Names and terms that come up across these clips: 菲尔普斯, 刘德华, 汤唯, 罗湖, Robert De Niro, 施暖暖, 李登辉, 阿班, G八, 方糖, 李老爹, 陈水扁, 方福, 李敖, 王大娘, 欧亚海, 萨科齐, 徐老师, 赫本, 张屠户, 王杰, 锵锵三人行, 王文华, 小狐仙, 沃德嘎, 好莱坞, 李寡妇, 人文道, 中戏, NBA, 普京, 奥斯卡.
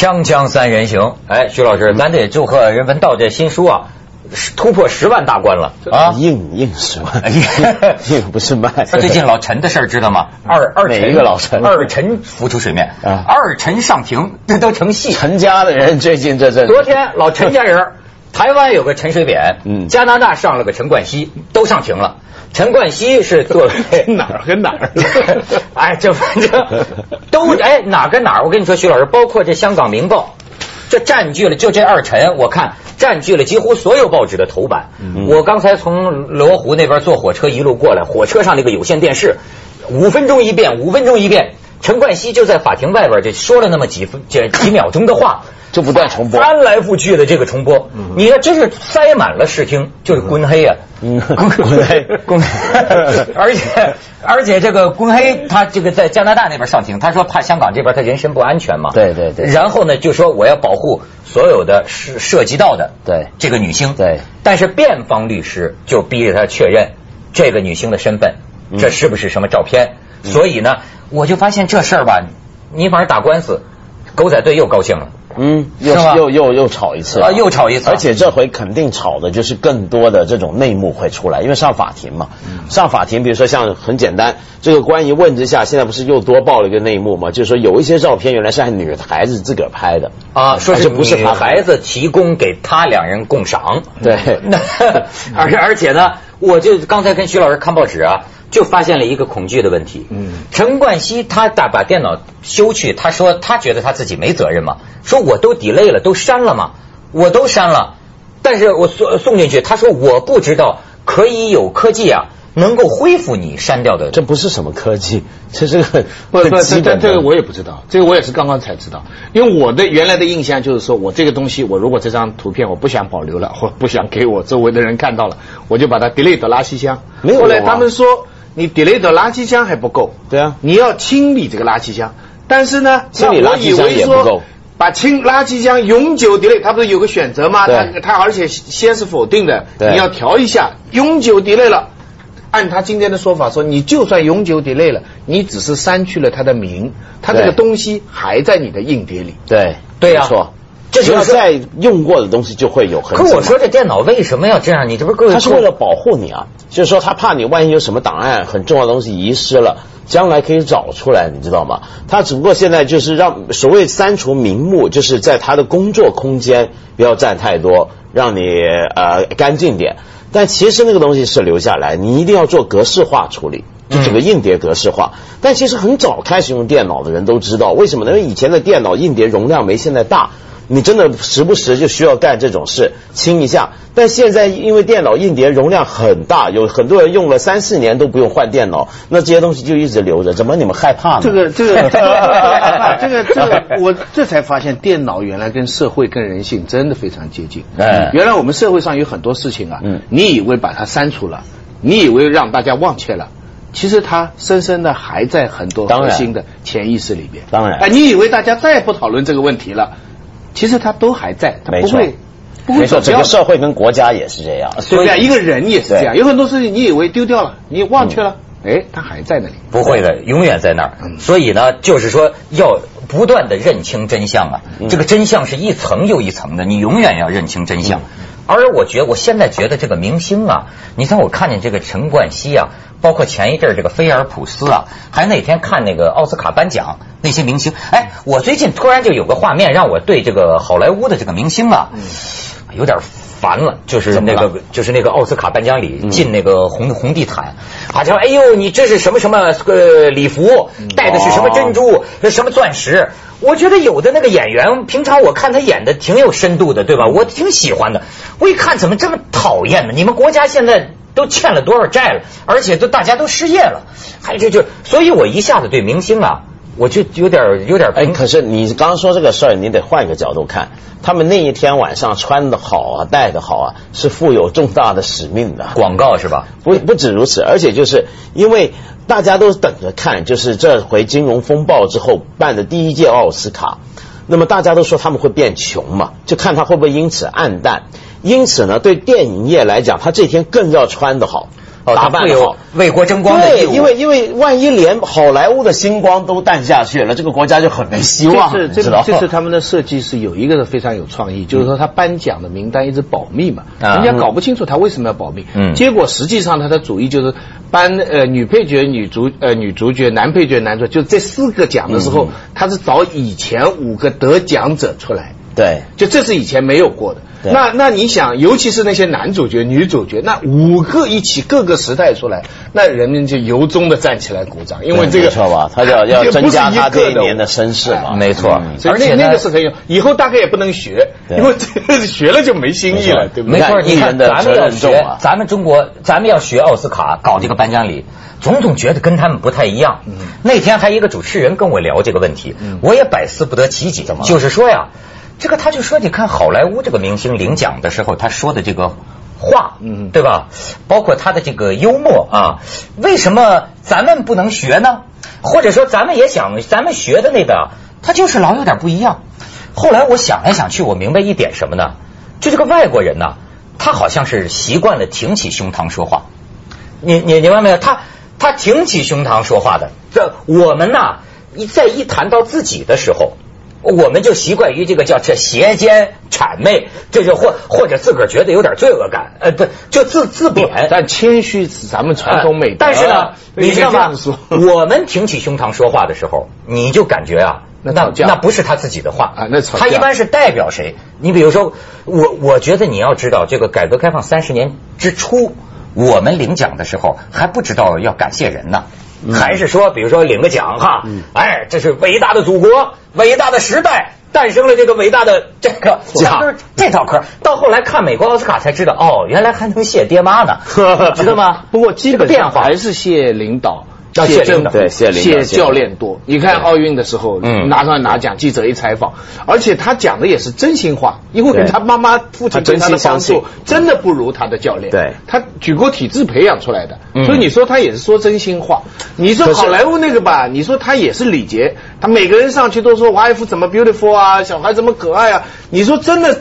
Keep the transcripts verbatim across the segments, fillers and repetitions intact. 锵锵三人行，哎，徐老师，咱得祝贺人文道这新书啊，突破十万大关了啊！硬硬说，硬不是慢。最近老陈的事儿知道吗？二二陈哪一个老陈？二陈浮出水面啊！二陈上庭，这都成戏。陈家的人最近这这，昨天老陈家人，台湾有个陈水扁，嗯，加拿大上了个陈冠希，都上庭了。陈冠希是作为哪儿跟哪儿，哎，这反正都哎哪跟哪儿。我跟你说，徐老师，包括这《香港明报》，这占据了就这二陈，我看占据了几乎所有报纸的头版。嗯、我刚才从罗湖那边坐火车一路过来，火车上那个有线电视，五分钟一遍，五分钟一遍，陈冠希就在法庭外边就说了那么几分这几秒钟的话。就不断重播，翻来覆去的这个重播，嗯、你看真是塞满了视听，就是滚黑啊，嗯、滚黑，滚黑，而且而且这个滚黑他这个在加拿大那边上庭，他说怕香港这边他人身不安全嘛，对对对，然后呢就说我要保护所有的涉涉及到的对这个女星，对，但是辩方律师就逼着他确认这个女星的身份，嗯、这是不是什么照片？嗯、所以呢，我就发现这事儿吧，你反正打官司，狗仔队又高兴了。嗯，又又又又吵一次啊，又吵一次，而且这回肯定吵的就是更多的这种内幕会出来，因为上法庭嘛，上法庭，比如说像很简单，这个关于问之下，现在不是又多爆了一个内幕嘛，就是说有一些照片原来是按女孩子自个儿拍的啊，说是不是女孩子提供给他两人共赏，对，而而且呢，我就刚才跟徐老师看报纸啊，就发现了一个恐惧的问题。嗯，陈冠希他打把电脑修去，他说他觉得他自己没责任嘛，说我都 delay 了，都删了嘛，我都删了，但是我送送进去，他说我不知道可以有科技啊，能够恢复你删掉的。这不是什么科技，这是很很基本的。这个我也不知道，这个我也是刚刚才知道，因为我的原来的印象就是说，我这个东西，我如果这张图片我不想保留了，我不想给我周围的人看到了，我就把它 delay 到垃圾箱。没有、啊。后来他们说。你 delay 到垃圾箱还不够，对啊，你要清理这个垃圾箱，但是呢，清理垃圾箱也不够，把清垃圾箱永久 delay， 它不是有个选择吗？它它而且先是否定的，你要调一下，永久 delay 了。按他今天的说法说，你就算永久 delay 了，你只是删去了它的名，它这个东西还在你的硬碟里。对对呀、啊。这只要再用过的东西就会有痕迹。可我说这电脑为什么要这样？你这不是他是为了保护你啊，就是说他怕你万一有什么档案很重要的东西遗失了，将来可以找出来，你知道吗？他只不过现在就是让所谓删除名目，就是在他的工作空间不要占太多，让你呃干净点。但其实那个东西是留下来，你一定要做格式化处理。就整个硬碟格式化，但其实很早开始用电脑的人都知道为什么呢？因为以前的电脑硬碟容量没现在大，你真的时不时就需要干这种事，清一下。但现在因为电脑硬碟容量很大，有很多人用了三四年都不用换电脑，那这些东西就一直留着，怎么你们害怕呢？这个这个这个这个、这个、我这才发现电脑原来跟社会跟人性真的非常接近。嗯、原来我们社会上有很多事情啊，嗯、你以为把它删除了，你以为让大家忘却了。其实它深深的还在很多核心的潜意识里面。当然，哎，你以为大家再不讨论这个问题了，其实它都还在，它不会，不会走掉。没错，整个社会跟国家也是这样，对啊，一个人也是这样，有很多事情你以为丢掉了，你忘却了，哎，它还在那里。不会的，永远在那儿。所以呢，就是说要不断的认清真相啊，这个真相是一层又一层的，你永远要认清真相。而我觉得，我现在觉得这个明星啊，你像我看见这个陈冠希啊，包括前一阵这个菲尔普斯啊，还那天看那个奥斯卡颁奖那些明星，哎，我最近突然就有个画面让我对这个好莱坞的这个明星啊，有点烦了，就是那个就是那个奥斯卡颁奖礼进那个红红地毯，好像哎呦你这是什么什么呃礼服，戴的是什么珍珠，什么钻石。我觉得有的那个演员，平常我看他演的挺有深度的，对吧？我挺喜欢的。我一看怎么这么讨厌呢？你们国家现在都欠了多少债了？而且都大家都失业了，还就就，所以我一下子对明星啊，我就有点有点。哎，可是你刚刚说这个事儿，你得换一个角度看。他们那一天晚上穿的好啊，戴的好啊，是负有重大的使命的。广告是吧？不不止如此，而且就是因为大家都等着看，就是这回金融风暴之后办的第一届奥斯卡，那么大家都说他们会变穷嘛，就看他会不会因此黯淡。因此呢，对电影业来讲，他这天更要穿的好。打扮好，为国争光的义务。对，因为因为万一连好莱坞的星光都淡下去了，这个国家就很没希望。这是这是他们的设计是有一个非常有创意，就是说他颁奖的名单一直保密嘛，人家搞不清楚他为什么要保密。嗯，结果实际上他的主意就是颁呃女配角、女主呃女主角、男配角、男主角，就这四个奖的时候，他是找以前五个得奖者出来。对，就这是以前没有过的。那那你想，尤其是那些男主角、女主角，那五个一起各个时代出来，那人们就由衷的站起来鼓掌，因为这个没错吧？他要要增加他这一年的声势嘛，没错。而且那个是很有，以后大概也不能学，因为学了就没新意了，对不对？没错，你看咱们要学，咱们中国，咱们要学奥斯卡搞这个颁奖礼，总总觉得跟他们不太一样。那天还一个主持人跟我聊这个问题，我也百思不得其解，就是说呀。这个他就说，你看好莱坞这个明星领奖的时候，他说的这个话，嗯，对吧？包括他的这个幽默啊，为什么咱们不能学呢？或者说咱们也想，咱们学的那个，他就是老有点不一样。后来我想来想去，我明白一点什么呢？就这个外国人呢，他好像是习惯了挺起胸膛说话。你你明白没有？他他挺起胸膛说话的。这我们呐，一在一谈到自己的时候。我们就习惯于这个叫这邪奸谄媚，这就或或者自个儿觉得有点罪恶感，呃，不就自自贬。但谦虚是咱们传统美德、呃。但是呢，啊、你知道吗？我们挺起胸膛说话的时候，你就感觉啊，那那那不是他自己的话啊，那他一般是代表谁？你比如说，我我觉得你要知道，这个改革开放三十年之初，我们领奖的时候还不知道要感谢人呢。还是说，比如说领个奖哈，嗯、哎，这是伟大的祖国，伟大的时代诞生了这个伟大的这个奖，这套嗑。到后来看美国奥斯卡才知道，哦，原来还能谢爹妈呢，知道吗？不过基本上还是谢领导。要谢政府，谢教练多。你看奥运的时候，拿上拿奖，记者一采访，而且他讲的也是真心话，因为他妈妈、父亲对他的帮助真的不如他的教练。对，他举国体制培养出来的，所以你说他也是说真心话。你说好莱坞那个吧，你说他也是礼节，他每个人上去都说 wife 怎么 beautiful 啊，小孩怎么可爱啊。你说真的，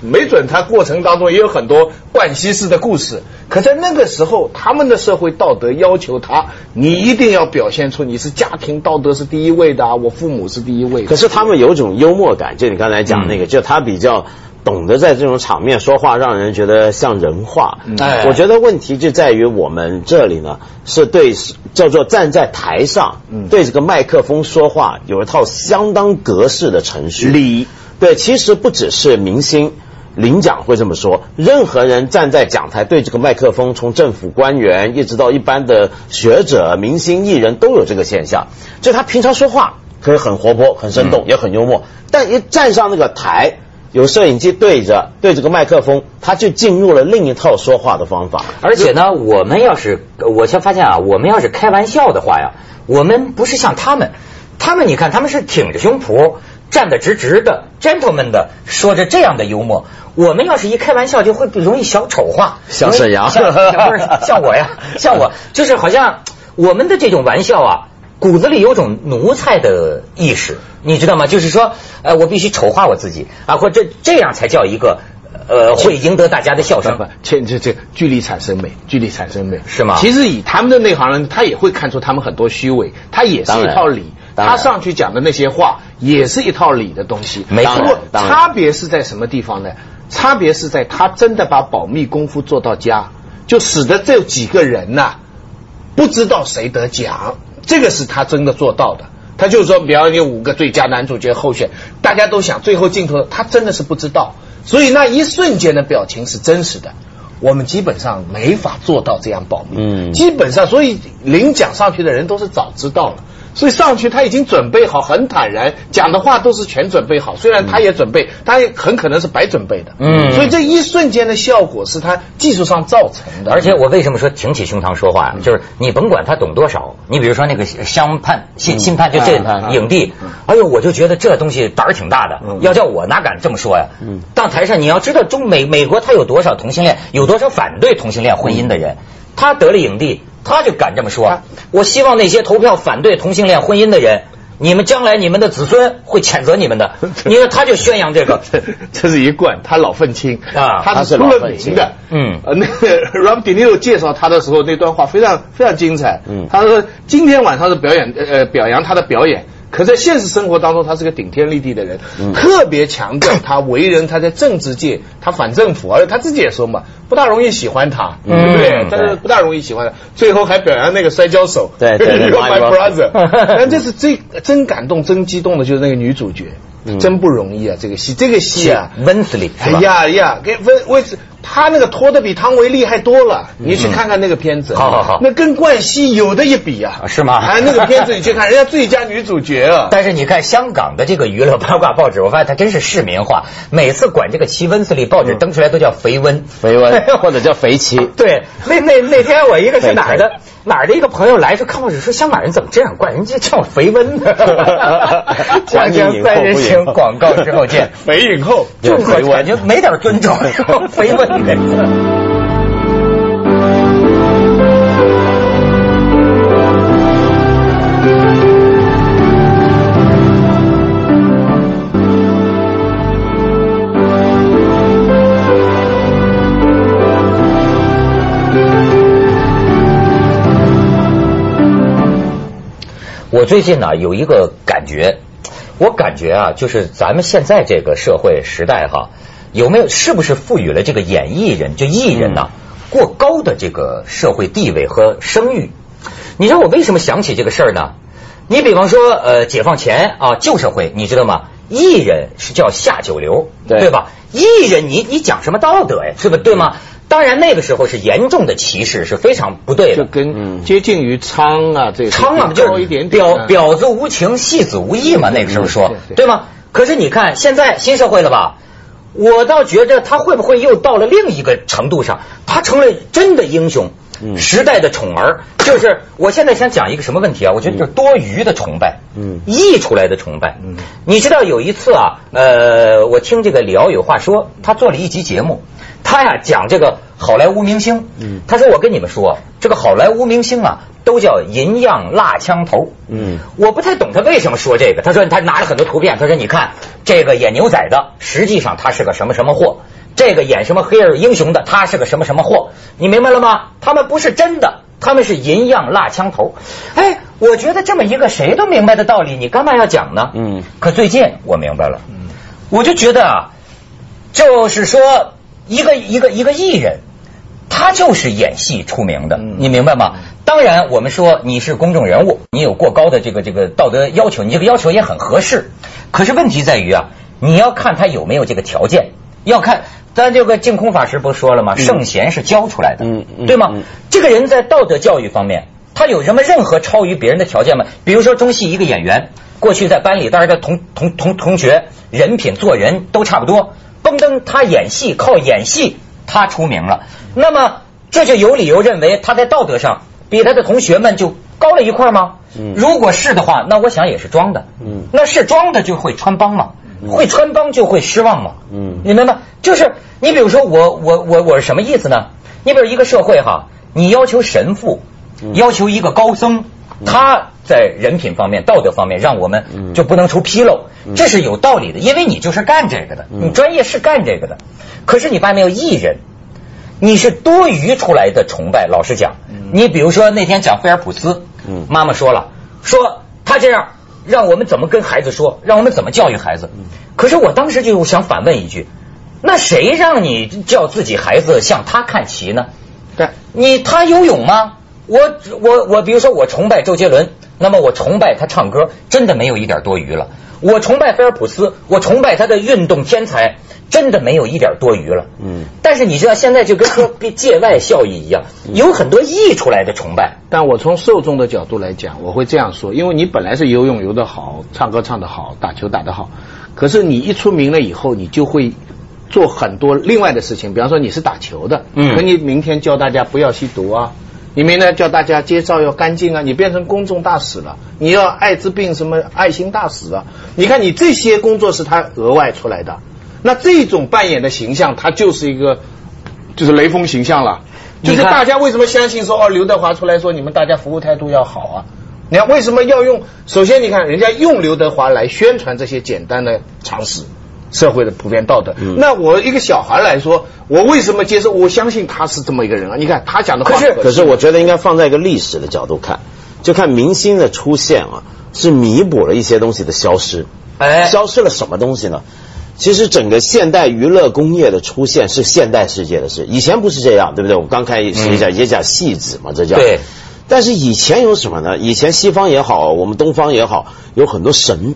没准他过程当中也有很多惯习式的故事。可在那个时候，他们的社会道德要求他。你一定要表现出你是家庭道德是第一位的、啊，我父母是第一位的。可是他们有种幽默感，就你刚才讲那个，嗯、就他比较懂得在这种场面说话，让人觉得像人话。嗯、我觉得问题就在于我们这里呢，是对叫做站在台上、嗯、对这个麦克风说话有一套相当格式的程序。礼对，其实不只是明星。领奖会这么说，任何人站在讲台对这个麦克风，从政府官员一直到一般的学者、明星、艺人都有这个现象。就他平常说话可以很活泼、很生动，嗯、也很幽默，但一站上那个台，有摄影机对着对这个麦克风，他就进入了另一套说话的方法。而且呢，我们要是我才发现啊，我们要是开玩笑的话呀，我们不是像他们，他们你看他们是挺着胸脯。站得直直的 ，gentleman 的，说着这样的幽默，我们要是一开玩笑，就会容易小丑化，像沈阳，像不是像我呀，像我，就是好像我们的这种玩笑啊，骨子里有种奴才的意识，你知道吗？就是说，呃，我必须丑化我自己啊，或者这样才叫一个。呃，会赢得大家的笑声。不，这这这距离产生美，距离产生美是吗？其实以他们的内行人，他也会看出他们很多虚伪，他也是一套理，他上去讲的那些话也是一套理的东西。没错，差别是在什么地方呢？差别是在他真的把保密功夫做到家，就使得这几个人呐、啊，不知道谁得奖，这个是他真的做到的。他就是说，比方有五个最佳男主角候选，大家都想最后镜头，他真的是不知道。所以那一瞬间的表情是真实的，我们基本上没法做到这样保密。嗯，基本上，所以领奖上去的人都是早知道了，所以上去他已经准备好，很坦然讲的话都是全准备好。虽然他也准备，他也很可能是白准备的。嗯，所以这一瞬间的效果是他技术上造成的。而且我为什么说挺起胸膛说话呀、啊？就是你甭管他懂多少，你比如说那个相判信信判就这影帝，哎呦，我就觉得这东西胆儿挺大的，要叫我哪敢这么说呀？嗯，当台上你要知道中美美国他有多少同性恋，有多少反对同性恋婚姻的人，他得了影帝。他就敢这么说，我希望那些投票反对同性恋婚姻的人你们将来你们的子孙会谴责你们的。你看他就宣扬这个，这是一贯他老愤青啊，他是出了名的。嗯，呃，那个 Robert De Niro 介绍他的时候那段话非常非常精彩。嗯，他说今天晚上的表演，呃，表扬他的表演。可在现实生活当中，他是个顶天立地的人，嗯、特别强调他为人，他在政治界他反政府，而且他自己也说嘛，不大容易喜欢他，嗯、对不对？但是不大容易喜欢他，最后还表扬那个摔跤手，对对对 ，My brother。但这是最真感动、真激动的，就是那个女主角，嗯、真不容易啊！这个戏，这个戏啊 ，Winslet， 哎呀呀，给温温斯。他那个拖得比汤唯厉害多了，你去看看那个片子，嗯、好好好，那跟冠希有的一比啊，是吗？啊，那个片子你去看，人家最佳女主角啊。但是你看香港的这个娱乐八卦报纸，我发现它真是市民化，每次管这个奇温斯利报纸登出来都叫肥温，肥温或者叫肥奇。对，那那那天我一个是哪儿的哪儿的一个朋友来说看报纸说香港人怎么这样管人家叫肥温呢？锵锵三人行广告之后见，肥影后就感觉没点尊重，肥温。我最近呢、啊、有一个感觉，我感觉啊，就是咱们现在这个社会时代哈、啊。有没有是不是赋予了这个演艺人就艺人呢、啊、过高的这个社会地位和声誉？你知道我为什么想起这个事儿呢？你比方说呃解放前啊旧社会，你知道吗？艺人是叫下九流， 对, 对吧？艺人你你讲什么道德呀，是不是对吗？当然那个时候是严重的歧视，是非常不对的，就跟接近于娼啊这娼啊就是表婊子无情戏子无义嘛，那个时候说 对, 对, 对吗？可是你看现在新社会了吧，我倒觉得他会不会又到了另一个程度上，他成了真的英雄，时代的宠儿。就是我现在想讲一个什么问题啊，我觉得就是多余的崇拜，嗯，溢出来的崇拜。嗯，你知道有一次啊，呃我听这个李敖有话说，他做了一集节目，他呀讲这个好莱坞明星，嗯，他说我跟你们说这个好莱坞明星啊都叫银样蜡枪头。嗯，我不太懂他为什么说这个，他说他拿了很多图片，他说你看这个演牛仔的实际上他是个什么什么货，这个演什么黑人英雄的他是个什么什么货，你明白了吗？他们不是真的，他们是银样蜡枪头。哎，我觉得这么一个谁都明白的道理你干嘛要讲呢？嗯，可最近我明白了，嗯，我就觉得啊，就是说一个一个一个艺人他就是演戏出名的，你明白吗？当然我们说你是公众人物，你有过高的这个这个道德要求，你这个要求也很合适，可是问题在于啊，你要看他有没有这个条件，要看咱这个净空法师不说了吗？圣贤是教出来的，对吗？这个人在道德教育方面他有什么任何超于别人的条件吗？比如说中戏一个演员过去在班里当然的同同同同学人品做人都差不多，蹦登他演戏靠演戏他出名了，那么这就有理由认为他在道德上比他的同学们就高了一块吗？如果是的话，那我想也是装的。嗯，那是装的就会穿帮嘛，会穿帮就会失望嘛。嗯，你明白吗？就是你比如说我我我我是什么意思呢？你比如一个社会哈，你要求神父，要求一个高僧，他在人品方面、道德方面，让我们就不能出纰漏，这是有道理的，因为你就是干这个的，你专业是干这个的。可是你发现没有，艺人你是多余出来的崇拜。老实讲，你比如说那天讲菲尔普斯，妈妈说了，说他这样让我们怎么跟孩子说，让我们怎么教育孩子。可是我当时就想反问一句，那谁让你叫自己孩子向他看齐呢？对你，他游泳吗？我我我比如说我崇拜周杰伦，那么我崇拜他唱歌，真的没有一点多余了。我崇拜菲尔普斯，我崇拜他的运动天才，真的没有一点多余了。嗯，但是你知道现在就跟说界外效益一样，有很多溢出来的崇拜。但我从受众的角度来讲，我会这样说，因为你本来是游泳游得好，唱歌唱得好，打球打得好，可是你一出名了以后，你就会做很多另外的事情。比方说你是打球的，嗯，可你明天教大家不要吸毒啊，你明天叫大家街道要干净啊，你变成公众大使了，你要艾滋病什么爱心大使啊，你看你这些工作是他额外出来的。那这种扮演的形象，它就是一个就是雷锋形象了。就是大家为什么相信说，哦，刘德华出来说你们大家服务态度要好啊，你看为什么要用？首先你看人家用刘德华来宣传这些简单的常识，社会的普遍道德。嗯、那我一个小孩来说，我为什么接受？我相信他是这么一个人啊！你看他讲的话，可是可是我觉得应该放在一个历史的角度看，就看明星的出现啊，是弥补了一些东西的消失。哎，消失了什么东西呢？其实整个现代娱乐工业的出现是现代世界的事，以前不是这样，对不对？我刚开始也讲、嗯、也讲戏子嘛，这叫对。但是以前有什么呢？以前西方也好，我们东方也好，有很多神，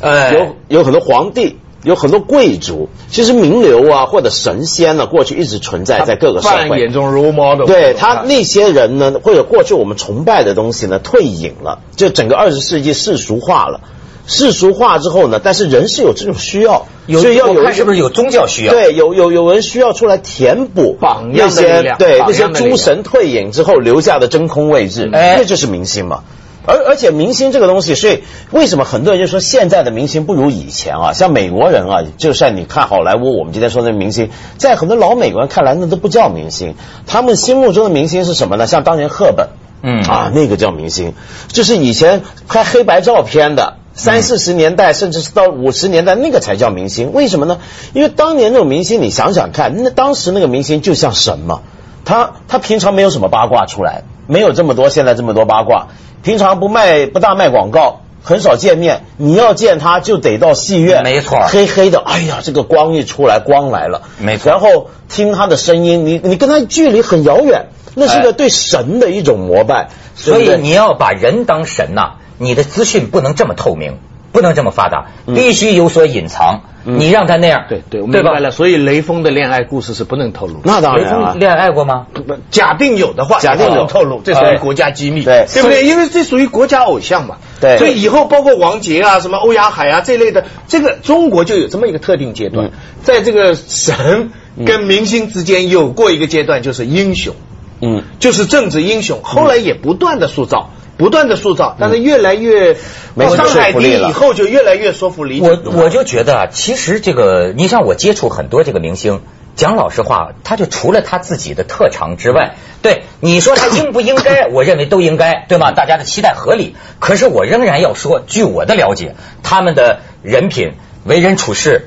哎，有有很多皇帝，有很多贵族。其实名流啊或者神仙呢、啊，过去一直存在在各个社会。扮演中 role model。对他那些人呢，或者过去我们崇拜的东西呢，退隐了，就整个二十世纪世俗化了。世俗化之后呢，但是人是有这种需要，所以要有人是不是有宗教需要？对，有有有人需要出来填补那些对那些诸神退隐之后留下的真空位置，哎、那就是明星嘛。而而且明星这个东西，所以为什么很多人就说现在的明星不如以前啊？像美国人啊，就算你看好莱坞，我们今天说的明星，在很多老美国人看来那都不叫明星，他们心目中的明星是什么呢？像当年赫本，嗯啊，那个叫明星，就是以前拍黑白照片的。三四十年代，甚至是到五十年代，那个才叫明星。为什么呢？因为当年那种明星，你想想看，那当时那个明星就像神嘛，他他平常没有什么八卦出来，没有这么多现在这么多八卦，平常不卖不大卖广告，很少见面。你要见他就得到戏院，没错，黑黑的，哎呀，这个光一出来，光来了，没错。然后听他的声音，你你跟他距离很遥远，那是个对神的一种膜拜。所以你要把人当神呐、啊。你的资讯不能这么透明，不能这么发达，必须有所隐藏。嗯、你让他那样，对对，我明白了。所以雷锋的恋爱故事是不能透露的。那当然、啊，雷锋恋爱过吗？假定有的话，假定有透露，这属于国家机密，对对不对？因为这属于国家偶像嘛。对。所以以后包括王杰啊、什么欧亚海啊这类的，这个中国就有这么一个特定阶段，嗯、在这个神跟明星之间有过一个阶段，就是英雄，嗯，就是政治英雄，后来也不断的塑造。不断的塑造，但是越来越没上海地以后就越来越说服力。我我就觉得啊，其实这个你像我接触很多这个明星，讲老实话，他就除了他自己的特长之外，对你说他应不应该，我认为都应该，对吧？大家的期待合理。可是我仍然要说，据我的了解，他们的人品、为人处事，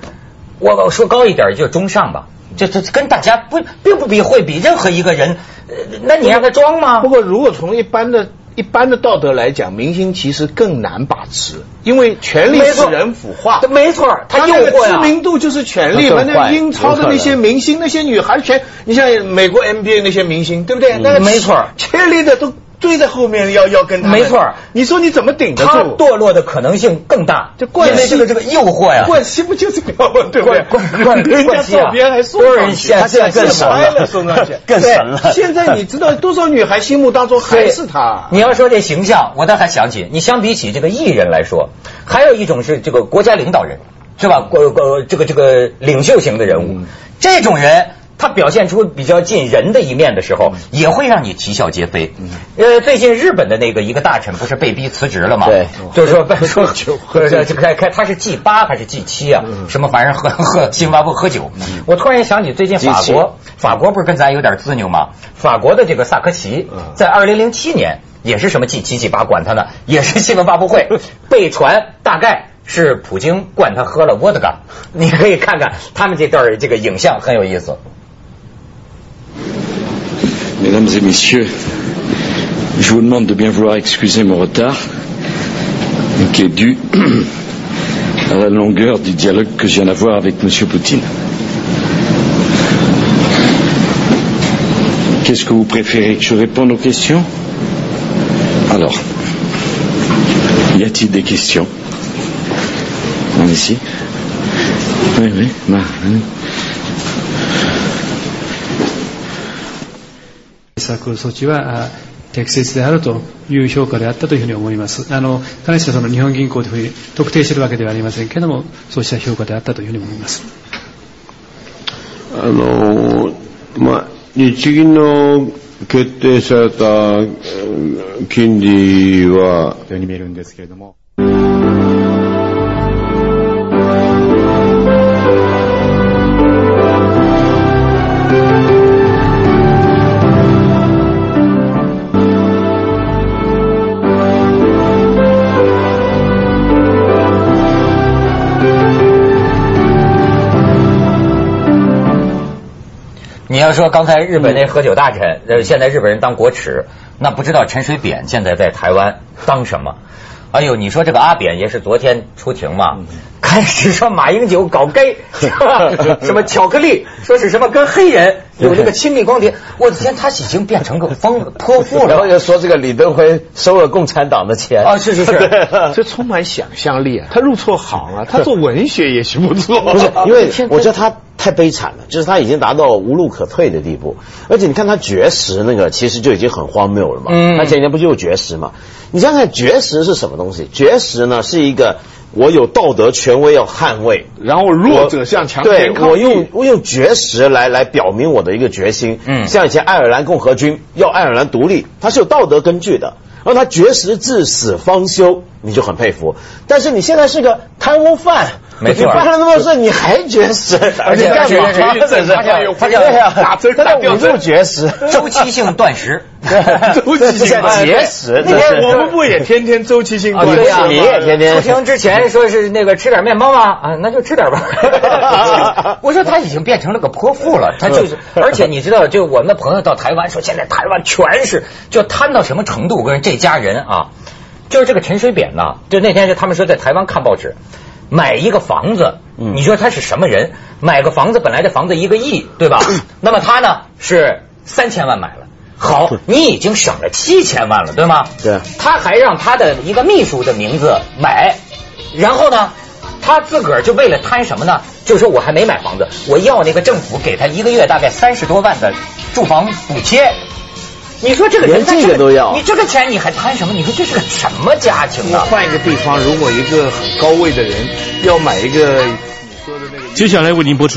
我我说高一点就中上吧。这这跟大家不并不比会比任何一个人，呃、那你让他装吗？不过如果从一般的。一般的道德来讲，明星其实更难把持，因为权力使人腐化。没错，他诱惑呀。知名度就是权力嘛。那英超的那些明星，那些女孩全，你像美国 N B A 那些明星，对不对？嗯、那个没错，确立的都追在后面要要跟他们。没错，你说你怎么顶得住？他堕落的可能性更大，就冠希这个这个诱惑呀。冠希不就是标本对不对？冠冠人家照片还送上去，他现在更神了，送上去更神了。现在你知道多少女孩心目当中还是他？你要说这形象，我倒还想起你相比起这个艺人来说，还有一种是这个国家领导人，是吧？国国这个这个领袖型的人物，嗯、这种人。他表现出比较近人的一面的时候，也会让你啼笑皆非。呃，最近日本的那个一个大臣不是被逼辞职了吗？对，就是说，说就开开他是 G 八还是 G 七啊？什么反正喝喝津巴布喝酒。我突然想起最近法国，法国不是跟咱有点资牛吗？法国的这个萨科齐在二零零七年也是什么 G 七 G 八管他呢，也是新闻发布会被传大概。是普京灌他喝了沃德嘎，你可以看看他们这段这个影像很有意思。Mesdames et messieurs, je vous demande de bien vouloir excuser mon retard, qui est dû à la longueur du dialogue que je viens d'avoir avec Monsieur Poutine. Qu'est-ce que vous préférez que je réponde aux questions? Alors, y a-t-il des questions?Ici. Oui, oui, bah, oui. Sanctions sont適切であるという評価であったというふうに思います。あの必ずしも日本銀行というふうに特定しているわけではありませんけれども、そうした評価であったというふうに思います。あのまあ日銀の決定された金利はように見えるんですけれども。你要说刚才日本那喝酒大臣，嗯、现在日本人当国耻，那不知道陈水扁现在在台湾当什么？哎呦，你说这个阿扁也是昨天出庭嘛，开始说马英九搞 gay 是吧？什么巧克力，说是什么跟黑人有这个亲密关系，我的天，他已经变成个疯泼妇了。然后又说这个李登辉收了共产党的钱啊，是是是，这充满想象力啊！他入错行了、啊，他做文学也许不错。不是，因为我觉得他太悲惨了，就是他已经达到无路可退的地步，而且你看他绝食那个，其实就已经很荒谬了嘛。嗯，他前年不就有绝食嘛？你想想绝食是什么东西？绝食呢是一个。我有道德权威要捍卫，然后弱者向强权抗我用我用绝食来来表明我的一个决心。嗯，像以前爱尔兰共和军要爱尔兰独立，它是有道德根据的，然后他绝食至死方休，你就很佩服。但是你现在是个贪污犯，没错，你办了那么多事，你还绝食，而且干嘛？他要有他要打针打吊针，绝食，周期性断食。周期性节食，那天我们不也天天周期性断食？你也天天。出庭之前说是那个吃点面包吗？啊，那就吃点吧。我说他已经变成了个泼妇了，他就是，而且你知道，就我们的朋友到台湾说，现在台湾全是就贪到什么程度？我跟这家人啊，就是这个陈水扁呢，就那天就他们说在台湾看报纸。买一个房子，你说他是什么人？买个房子，本来这房子一个亿，对吧？那么他呢是三千万买了，好，你已经省了七千万了，对吗？对。他还让他的一个秘书的名字买，然后呢，他自个儿就为了贪什么呢？就说我还没买房子，我要那个政府给他一个月大概三十多万的住房补贴。你说这个人这个都要，你这个钱你还贪什么？你说这是个什么家庭啊？换一个地方，如果一个很高位的人要买一个，你说的那个，接下来为您播出。